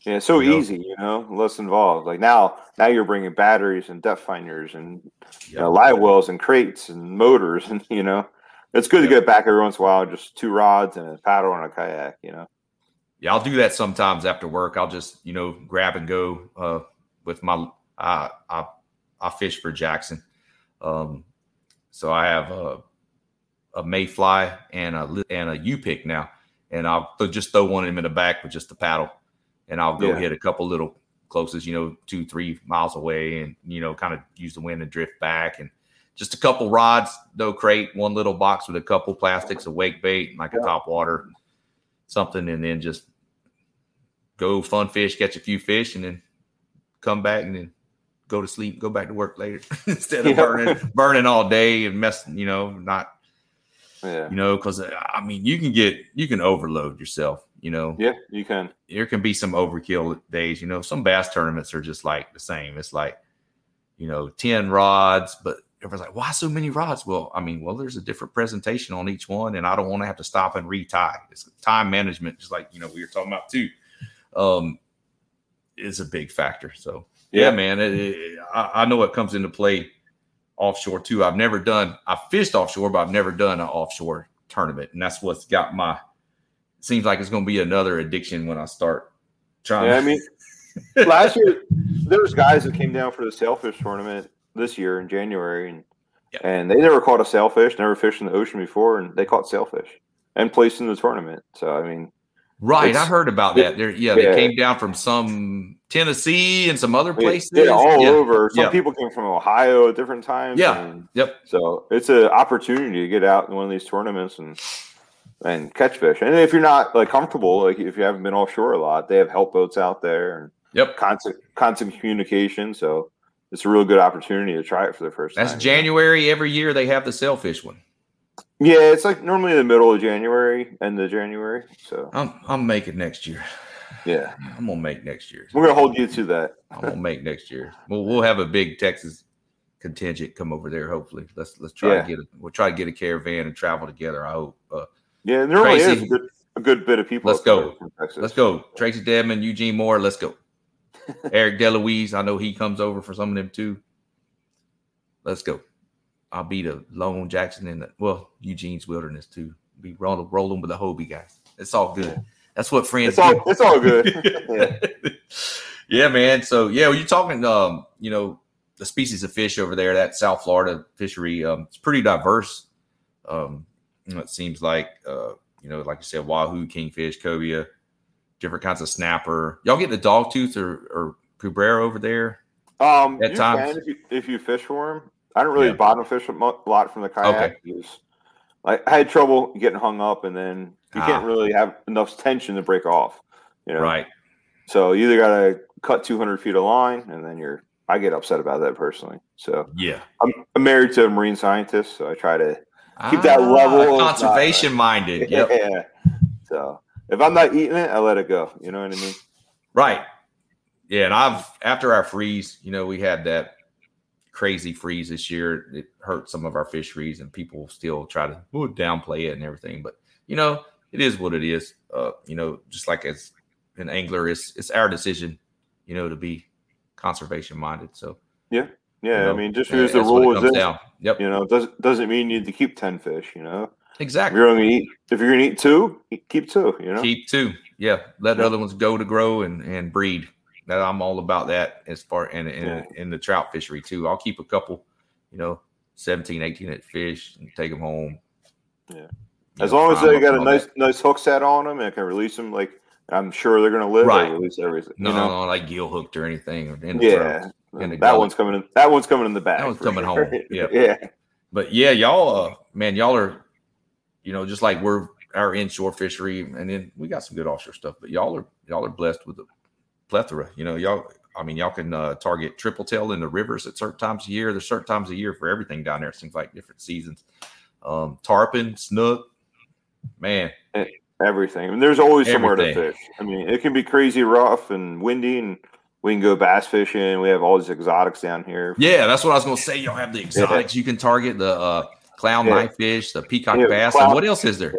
Yeah, so you easy. Know? You know, less involved. Like now, now you're bringing batteries and depth finders and yep. you know, live wells and crates and motors, and you know, it's good yep. to get back every once in a while. Just two rods and a paddle and a kayak. You know. Yeah, I'll do that sometimes after work. I'll just you know grab and go. Uh, With my, I, I, I fish for Jackson, um, so I have a, a mayfly and a and a U pick now, and I'll th- just throw one of them in the back with just the paddle, and I'll go yeah. hit a couple little closes, you know, two three miles away, and you know, kind of use the wind and drift back, and just a couple rods, no crate, one little box with a couple plastics, a wake bait, and like yeah. a top water, something, and then just go fun fish, catch a few fish, and then. Come back and then go to sleep, go back to work later instead of yeah. burning, burning all day and messing, you know, not Yeah. You know, because I mean, you can get you can overload yourself. You know, yeah, you can. There can be some overkill days. You know, some bass tournaments are just like the same. It's like, you know, ten rods, but everyone's like, why so many rods? Well, I mean, well, there's a different presentation on each one, and I don't want to have to stop and retie. It's time management, just like, you know, we were talking about too, um, is a big factor. So yeah, yeah man, it, it, I, I know it comes into play offshore too. I've never done. I fished offshore, but I've never done an offshore tournament, and that's what's got my. Seems like it's going to be another addiction when I start trying. Yeah, I mean, last year there was guys that came down for the sailfish tournament this year in January, and yep. and they never caught a sailfish, never fished in the ocean before, and they caught sailfish and placed in the tournament. So I mean, right? I heard about that. There, yeah, yeah, they came down from some Tennessee and some other places. Yeah, all yeah. over. Some yeah. people came from Ohio at different times. Yeah, and yep. So it's an opportunity to get out in one of these tournaments and. and catch fish. And if you're not like comfortable, like if you haven't been offshore a lot, they have help boats out there and yep. constant constant communication. So it's a real good opportunity to try it for the first That's time. That's January every year they have the sailfish one. Yeah, it's like normally the middle of January, end of January. So I'm I'm making next year. Yeah. I'm gonna make next year. We're gonna hold you to that. I'm gonna make next year. Well, we'll have a big Texas contingent come over there, hopefully. Let's let's try yeah. to get a we'll try to get a caravan and travel together. I hope uh Yeah, and there Tracy, really is a good, a good bit of people. Let's go. Let's go. Tracy Debbman, Eugene Mora, let's go. Eric DeLuise, I know he comes over for some of them too. Let's go. I'll be the lone Jackson in the, well, Eugene's Wilderness too. Be rolling, rolling with the Hobie guys. It's all good. That's what friends it's all, do. It's all good. yeah. yeah, man. So, yeah, well, you're talking, um, you know, the species of fish over there, that South Florida fishery, um, it's pretty diverse. Um It seems like, uh, you know, like you said, wahoo, kingfish, cobia, different kinds of snapper. Y'all get the dogtooth or, or cubera over there? Um, at you times? Can if you, if you fish for them. I don't really yeah. bottom fish a lot from the kayak. Okay. Like, I had trouble getting hung up, and then you ah. can't really have enough tension to break off. You know? Right. So you either got to cut two hundred feet of line, and then you're – I get upset about that personally. So yeah, I'm, I'm married to a marine scientist, so I try to – Keep that ah, level conservation minded. Yep. Yeah. So if I'm not eating it, I let it go. You know what I mean? Right. Yeah. And I've, after our freeze, you know, we had that crazy freeze this year. It hurt some of our fisheries and people still try to downplay it and everything. But, you know, it is what it is. Uh, you know, just like as an angler, it's, it's our decision, you know, to be conservation minded. So, yeah. Yeah, you know, I mean, just because the rule is in, yep. you know, doesn't doesn't mean you need to keep ten fish, you know. Exactly. If you're gonna eat, if you're gonna eat two, keep two, you know. Keep two, yeah. Let yeah. other ones go to grow and, and breed. That I'm all about that as far and in, in, yeah. in the trout fishery too. I'll keep a couple, you know, seventeen, eighteen inch fish and take them home. Yeah. As know, long as they got a nice that. nice hook set on them and can release them, like I'm sure they're gonna live. Right. Release everything. No, you know? no, like gill hooked or anything. Or in the yeah. Trout. That gullet. one's coming in. That one's coming in the back. That one's coming sure. home. Yeah, yeah. But yeah, y'all, uh, man, y'all are, you know, just like we're our inshore fishery, and then we got some good offshore stuff. But y'all are y'all are blessed with a plethora. You know, y'all. I mean, y'all can uh, target triple tail in the rivers at certain times a year. There's certain times a year for everything down there. It seems like different seasons. Um, tarpon, snook, man, everything. I mean, there's always everything. somewhere to fish. I mean, it can be crazy rough and windy and. We can go bass fishing. We have all these exotics down here. Yeah, that's what I was going to say. Y'all have the exotics. Yeah. You can target the uh, clown yeah. knifefish, the peacock yeah, bass. Clown- and what else is there?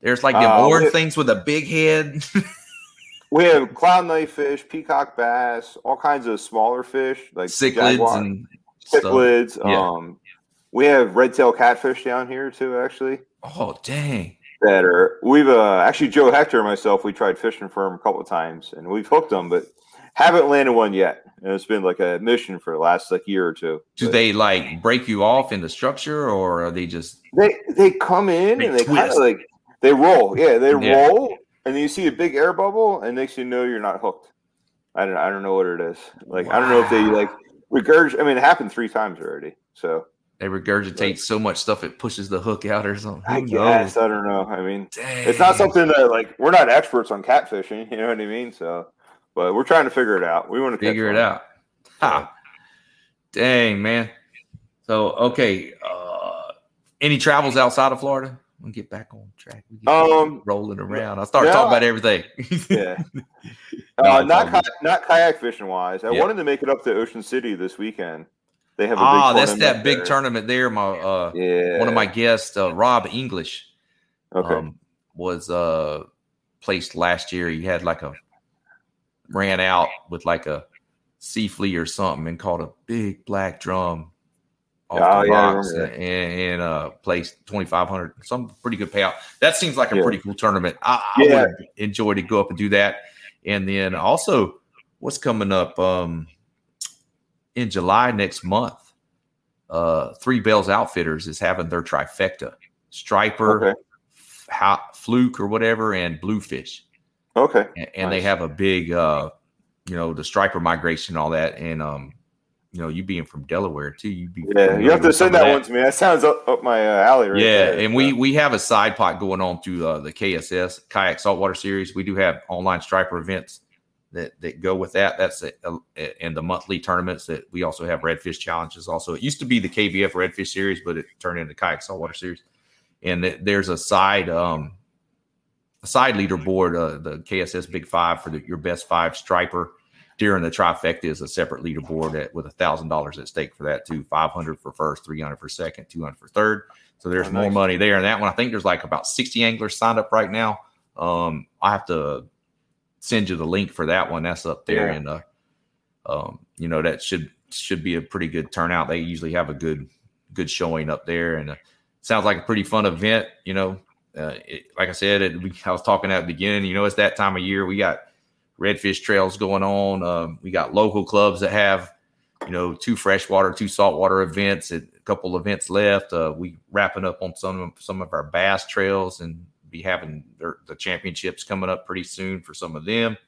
There's like the uh, orange things with a big head. We have clown knifefish, peacock bass, all kinds of smaller fish like cichlids and cichlids. Yeah. Um, we have red-tailed catfish down here too, actually. Oh, dang. That are we've uh, actually Joe Hector and myself. We tried fishing for them a couple of times, and we've hooked them, but. Haven't landed one yet, and it's been like a mission for the last like year or two. Do but, they like break you off in the structure, or are they just they they come in and they kind of like they roll, yeah, they yeah. roll, and then you see a big air bubble, and next thing you know you're not hooked. I don't I don't know what it is. Like wow. I don't know if they like regurgitate. I mean, it happened three times already, so they regurgitate like, so much stuff it pushes the hook out or something. Who I guess knows? I don't know. I mean, Dang. it's not something that like we're not experts on catfishing. You know what I mean? So. But we're trying to figure it out. We want to figure it one. out. Ha. Dang, man. So, okay. Uh, Any travels outside of Florida? We'll get back on track. We get um, rolling around. I start no, talking about everything. Yeah. Uh, not ki- not kayak fishing wise. I yeah. wanted to make it up to Ocean City this weekend. They have a ah, big that's that big there. tournament there. My uh, yeah. one of my guests, uh, Rob English, okay, um, was uh placed last year. He had like a ran out with like a sea flea or something and caught a big black drum off oh, the yeah, rocks and, and uh placed twenty-five hundred, some pretty good payout. That seems like a yeah. pretty cool tournament. I, yeah. I would enjoy to go up and do that. And then also what's coming up um in July next month, uh Three Bells Outfitters is having their trifecta, striper, okay. f- ha- fluke or whatever, and bluefish. Okay. And, and nice. They have a big uh you know, the striper migration and all that. And, um, you know, you being from Delaware too, you'd be, yeah, you have to send that, that one to me. That sounds up, up my uh, alley. Right yeah. There. And we, we have a side pot going on through uh, the K S S Kayak Saltwater Series. We do have online striper events that, that go with that. That's a, a, and the monthly tournaments that we also have redfish challenges. Also, it used to be the K B F Redfish Series, but it turned into Kayak Saltwater Series. And th- there's a side, um, side leaderboard, uh, the K S S Big Five for the, your best five striper during the trifecta is a separate leaderboard at, with a thousand dollars at stake for that too. five hundred for first, three hundred for second, two hundred for third. So there's oh, nice. more money there in that one. I think there's like about sixty anglers signed up right now. Um, I have to send you the link for that one. That's up there, yeah. and uh, um, you know, that should should be a pretty good turnout. They usually have a good good showing up there, and uh, sounds like a pretty fun event. You know. Uh, it, like I said, it, we, I was talking at the beginning, you know, it's that time of year. We got redfish trails going on. Um, we got local clubs that have, you know, two freshwater, two saltwater events, and a couple events left. Uh, we wrapping up on some, some of our bass trails and be having their, the championships coming up pretty soon for some of them.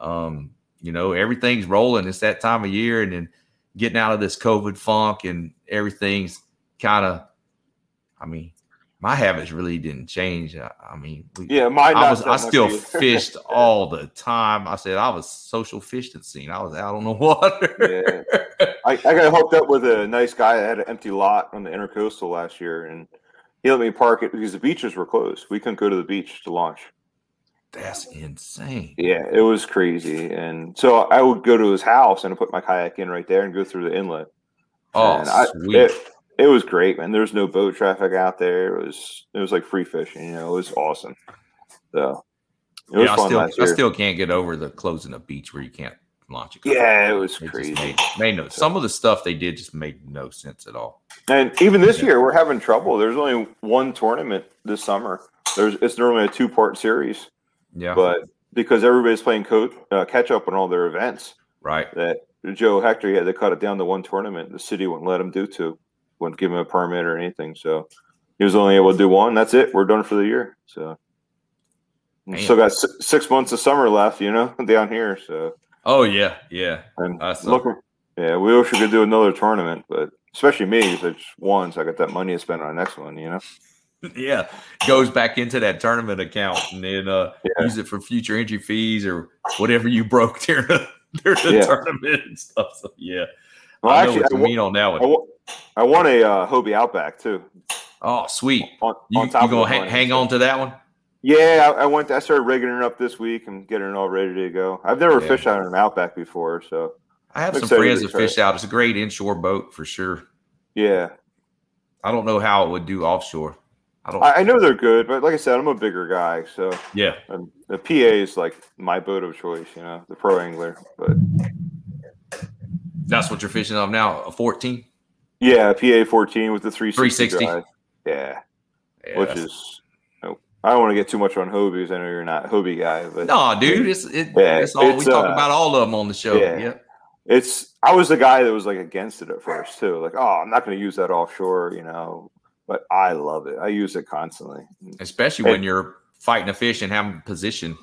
Um, you know, everything's rolling. It's that time of year, and then getting out of this COVID funk and everything's kind of, I mean, my habits really didn't change. I, I mean, we, yeah, mine I, was, I still fished all the time. I said I was social distancing. I was out on the water. yeah. I, I got hooked up with a nice guy that had an empty lot on the intercoastal last year, and he let me park it because the beaches were closed. We couldn't go to the beach to launch. That's insane. Yeah, it was crazy. And so I would go to his house and I'd put my kayak in right there and go through the inlet. Oh, and sweet. I, it, It was great, man. There was no boat traffic out there. It was it was like free fishing, you know. It was awesome. So it was yeah, fun. I still, I still can't get over the closing a beach where you can't launch a kayak. Yeah, it was it crazy. Made, made no, some of the stuff they did just made no sense at all. And even this yeah. year, we're having trouble. There's only one tournament this summer. There's it's normally a two part series. Yeah, but because everybody's playing co- uh, catch up on all their events, right? That Joe Hector had to cut it down to one tournament. The city wouldn't let him do two. Wouldn't give him a permit or anything, so he was only able to do one. That's it. We're done for the year. So Damn. still got s- six months of summer left, you know, down here. So oh yeah, yeah. And looking, yeah, we wish we could do another tournament, but especially me, because I just won, so I got that money to spend on the next one, you know. yeah, goes back into that tournament account and then uh, yeah. use it for future entry fees or whatever you broke during the, during the yeah. tournament and stuff. So yeah, well, I know actually, what you I, mean on that one. I, I want a uh, Hobie Outback too. Oh, sweet! On, you on top you gonna ha- hang on to that one? Yeah, I, I went. I started rigging it up this week and getting it all ready to go. I've never yeah. fished out on an Outback before, so I have I'm some friends that fish out. It's a great inshore boat for sure. Yeah, I don't know how it would do offshore. I don't. I, I know they're good, but like I said, I'm a bigger guy, so yeah. I'm, the P A is like my boat of choice, you know, the pro angler. But that's what you're fishing on now, a fourteen. Yeah, P A fourteen with the three sixty drive. Yeah. yeah. Which is no, I don't want to get too much on Hobies. I know you're not a Hobie guy, but no, dude, it's it, yeah, it's all it's, we uh, talk about all of them on the show. Yeah. yeah. It's I was the guy that was like against it at first too. Like, oh, I'm not gonna use that offshore, you know. But I love it. I use it constantly. Especially and, when you're fighting a fish and having position.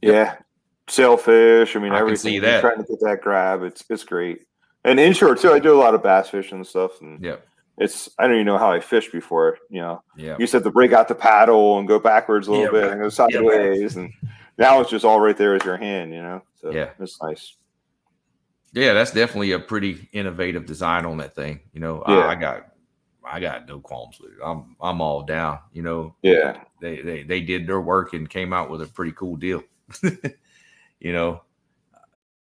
Yeah. Yep. Sailfish, I mean I everything can see that. You're trying to get that grab, it's it's great. And inshore too, I do a lot of bass fishing and stuff. And yeah, it's I don't even know how I fished before. You know, yeah, used to have to break out the paddle and go backwards a little yeah, bit right. and go sideways, yeah, and now it's just all right there with your hand. You know, so yeah, it's nice. Yeah, that's definitely a pretty innovative design on that thing. You know, yeah. I, I got I I got no qualms with it. I'm I'm all down. You know, yeah. They they they did their work and came out with a pretty cool deal. You know,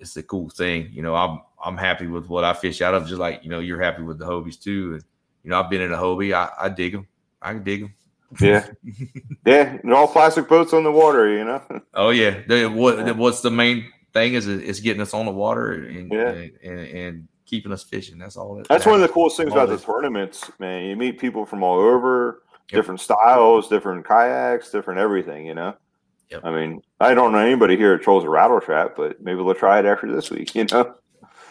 It's a cool thing. You know, I'm I'm happy with what I fish out of, just like, you know, you're happy with the Hobies too. And, you know, I've been in a Hobie. I, I dig them. I can dig them. Yeah. Yeah. And all plastic boats on the water, you know? Oh, yeah. They, what, what's the main thing is it's getting us on the water and, yeah. and, and, and keeping us fishing. That's all. That, That's that one of the coolest things about this. The tournaments, man. You meet people from all over, yep. different styles, different kayaks, different everything, you know? Yep. I mean, I don't know anybody here that trolls a rattle trap, but maybe they'll try it after this week, you know?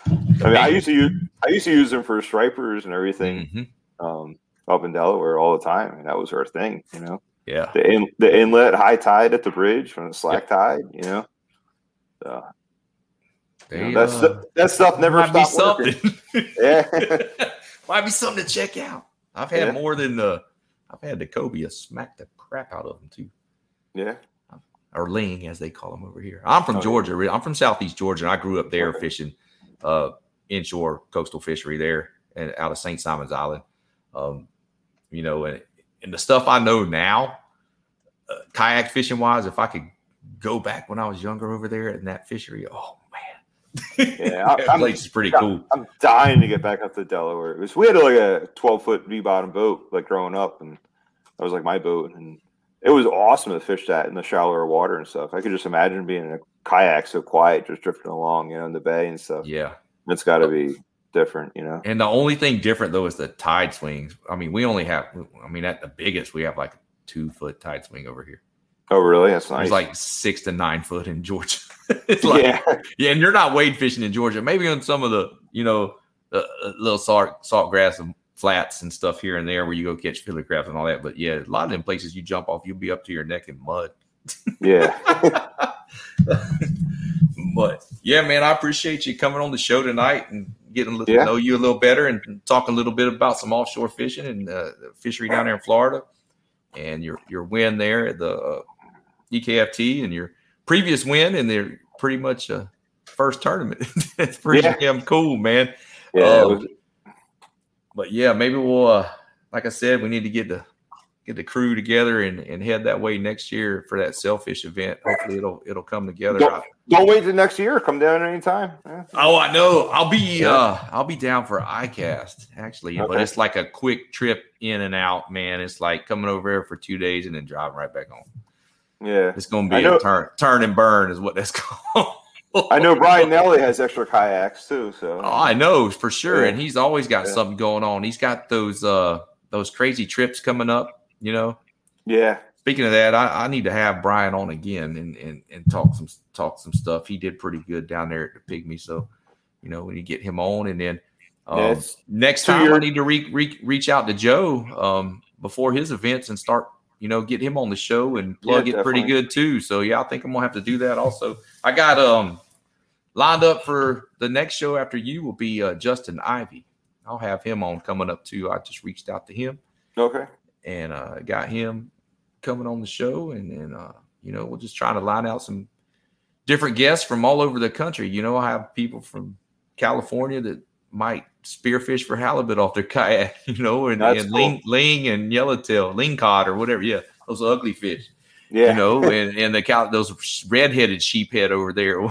I mean, I used to use I used to use them for stripers and everything, mm-hmm. um, up in Delaware all the time, and that was our thing, you know. Yeah, the in, the inlet high tide at the bridge when it's slack yeah. tide, you know. So, they, you know that's uh, that stuff never might stopped be something. Working. Yeah, might be something to check out. I've had yeah. more than the I've had the cobia smack the crap out of them too. Yeah. Or ling, as they call them over here. I'm from okay. Georgia. I'm from Southeast Georgia, and I grew up there okay. fishing. Uh, inshore coastal fishery there and out of Saint Simon's Island. Um, you know, and, and the stuff I know now, uh, kayak fishing wise, if I could go back when I was younger over there in that fishery, oh man, yeah, that I'm, place is pretty I'm, cool. I'm dying to get back up to Delaware. It was, we had like a twelve foot V bottom boat, like growing up, and that was like my boat, and it was awesome to fish that in the shallower water and stuff. I could just imagine being in a kayak so quiet, just drifting along, you know, in the bay and stuff. Yeah. It's got to be different, you know. And the only thing different, though, is the tide swings. I mean, we only have, I mean, at the biggest, we have like a two foot tide swing over here. Oh, really? That's nice. It's like six to nine foot in Georgia. It's like, yeah. yeah. And you're not wade fishing in Georgia. Maybe on some of the, you know, the uh, little salt, salt grass and flats and stuff here and there where you go catch fiddler crabs and all that. But yeah, a lot of them places you jump off, you'll be up to your neck in mud. Yeah. But yeah, man, I appreciate you coming on the show tonight and getting a little, yeah. to know you a little better and talk a little bit about some offshore fishing and uh, the fishery down there in Florida and your your win there at the uh, E K F T and your previous win in their pretty much uh, first tournament. That's pretty yeah. damn cool, man. Yeah, uh, was- but yeah, maybe we'll uh, like I said, we need to get the get the crew together and, and head that way next year for that sailfish event. Hopefully it'll, it'll come together. Don't, don't wait till next year. Come down anytime. Yeah. Oh, I know. I'll be, uh, I'll be down for I cast actually, okay. but it's like a quick trip in and out, man. It's like coming over here for two days and then driving right back home. Yeah. It's going to be a turn, turn and burn is what that's called. I know Brian Nelly has extra kayaks too. So oh, I know for sure. Yeah. And he's always got yeah. something going on. He's got those, uh, those crazy trips coming up. You know, yeah. Speaking of that, I, I need to have Brian on again and, and and talk some talk some stuff. He did pretty good down there at the Pygmy, so you know we need to get him on. And then um, yeah, next time years. I need to re, re, reach out to Joe um, before his events and start you know get him on the show and plug yeah, it definitely. Pretty good too. So yeah, I think I'm gonna have to do that also. I got um lined up for the next show after you will be uh, Justin Ivey. I'll have him on coming up too. I just reached out to him. Okay. And uh, got him coming on the show, and, and uh, you know, we're just trying to line out some different guests from all over the country. You know, I have people from California that might spearfish for halibut off their kayak, you know, and, and cool. ling, ling and yellowtail, ling cod or whatever. Yeah, those ugly fish. Yeah, you know, and and the cow, those red-headed sheephead over there,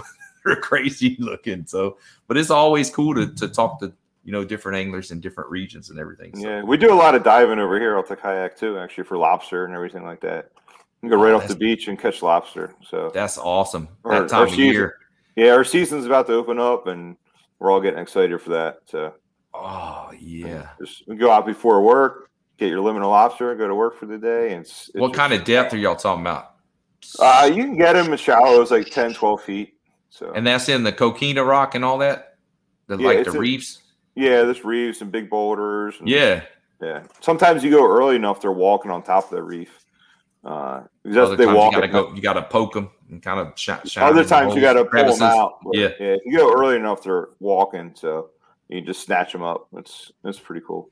they're crazy looking. So, but it's always cool to to talk to. You know, different anglers in different regions and everything. So. Yeah, we do a lot of diving over here off the kayak too, actually for lobster and everything like that. You can go oh, right off the beach and catch lobster. So that's awesome. That our, time our of season, year. Yeah, our season's about to open up, and we're all getting excited for that. So, oh yeah, just go out before work, get your limit of lobster, go to work for the day. And it's, it's what just, kind of depth are y'all talking about? Uh, you can get them as shallow as like ten, twelve feet. So, and that's in the coquina rock and all that, the, yeah, like the reefs. A, Yeah, there's reefs and big boulders. And yeah. Yeah. Sometimes you go early enough, they're walking on top of the reef. Uh, just, they walk. You gotta, go, you gotta poke them and kind of shine. Other times you gotta pull them out. Yeah. yeah. If you go early enough, they're walking, so you just snatch them up. It's it's pretty cool.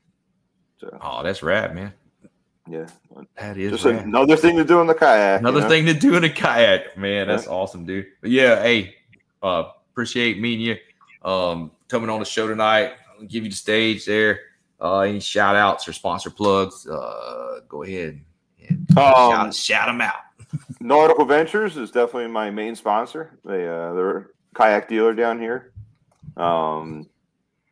So. Oh, that's rad, man. Yeah, that is just rad. Another thing to do in the kayak. Another you know? thing to do in the kayak, man. That's yeah. awesome, dude. But yeah, hey, uh, appreciate meeting you. Um, coming on the show tonight. I'll give you the stage there. Uh, any shout outs or sponsor plugs? Uh, go ahead. Um, shout, shout them out. Nautical Ventures is definitely my main sponsor. They uh, they're a kayak dealer down here. Um,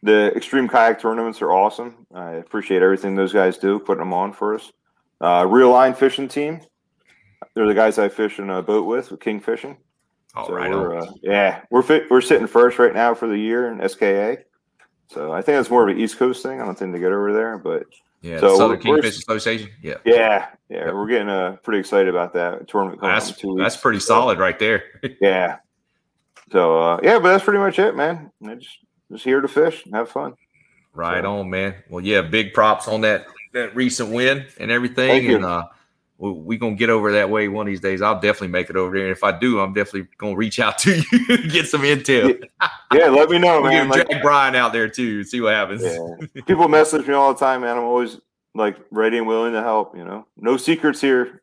the extreme kayak tournaments are awesome. I appreciate everything those guys do, putting them on for us. Uh, Real Line Fishing Team. They're the guys I fish in a boat with, with King Fishing. All so right. We're, uh, yeah, we're fit, we're sitting first right now for the year in S K A. So I think that's more of an East Coast thing. I don't think they get over there, but. Yeah, so the Southern Kingfish Association. Yeah, yeah, yeah. Yep. We're getting uh, pretty excited about that tournament. That's that's pretty solid right there. yeah. So uh, yeah, but that's pretty much it, man. I just just here to fish and have fun. Right so. on, man. Well, yeah, big props on that that recent win and everything. Thank you. And uh, we we gonna get over that way one of these days. I'll definitely make it over there. And if I do, I'm definitely gonna reach out to you and get some intel. Yeah. Yeah, let me know, man. Like, drag Brian out there too. See what happens. Yeah. People message me all the time, man. I'm always like ready and willing to help. You know, no secrets here,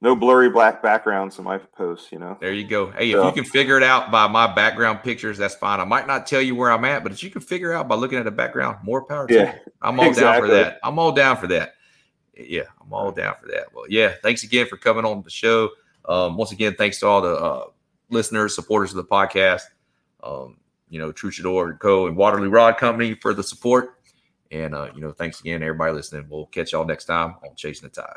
no blurry black backgrounds in my posts. You know, there you go. Hey, so. If you can figure it out by my background pictures, that's fine. I might not tell you where I'm at, but if you can figure out by looking at the background, more power to yeah, you. I'm all exactly. down for that. I'm all down for that. Yeah, I'm all down for that. Well, yeah. Thanks again for coming on the show. Um, once again, thanks to all the uh, listeners, supporters of the podcast. Um, you know, Truchador and Co. and Waterloo Rod Company for the support. And, uh, you know, thanks again, everybody listening. We'll catch y'all next time on Chasing the Tide.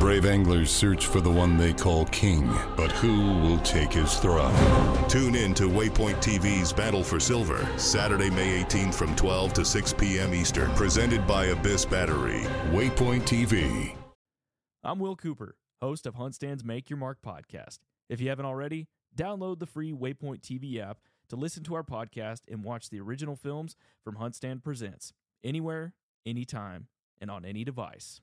Brave anglers search for the one they call king, but who will take his throne? Tune in to Waypoint T V's Battle for Silver, Saturday, May eighteenth from twelve to six p.m. Eastern, presented by Abyss Battery. Waypoint T V. I'm Will Cooper, host of Hunt Stand's Make Your Mark podcast. If you haven't already, download the free Waypoint T V app to listen to our podcast and watch the original films from Hunt Stand Presents anywhere, anytime, and on any device.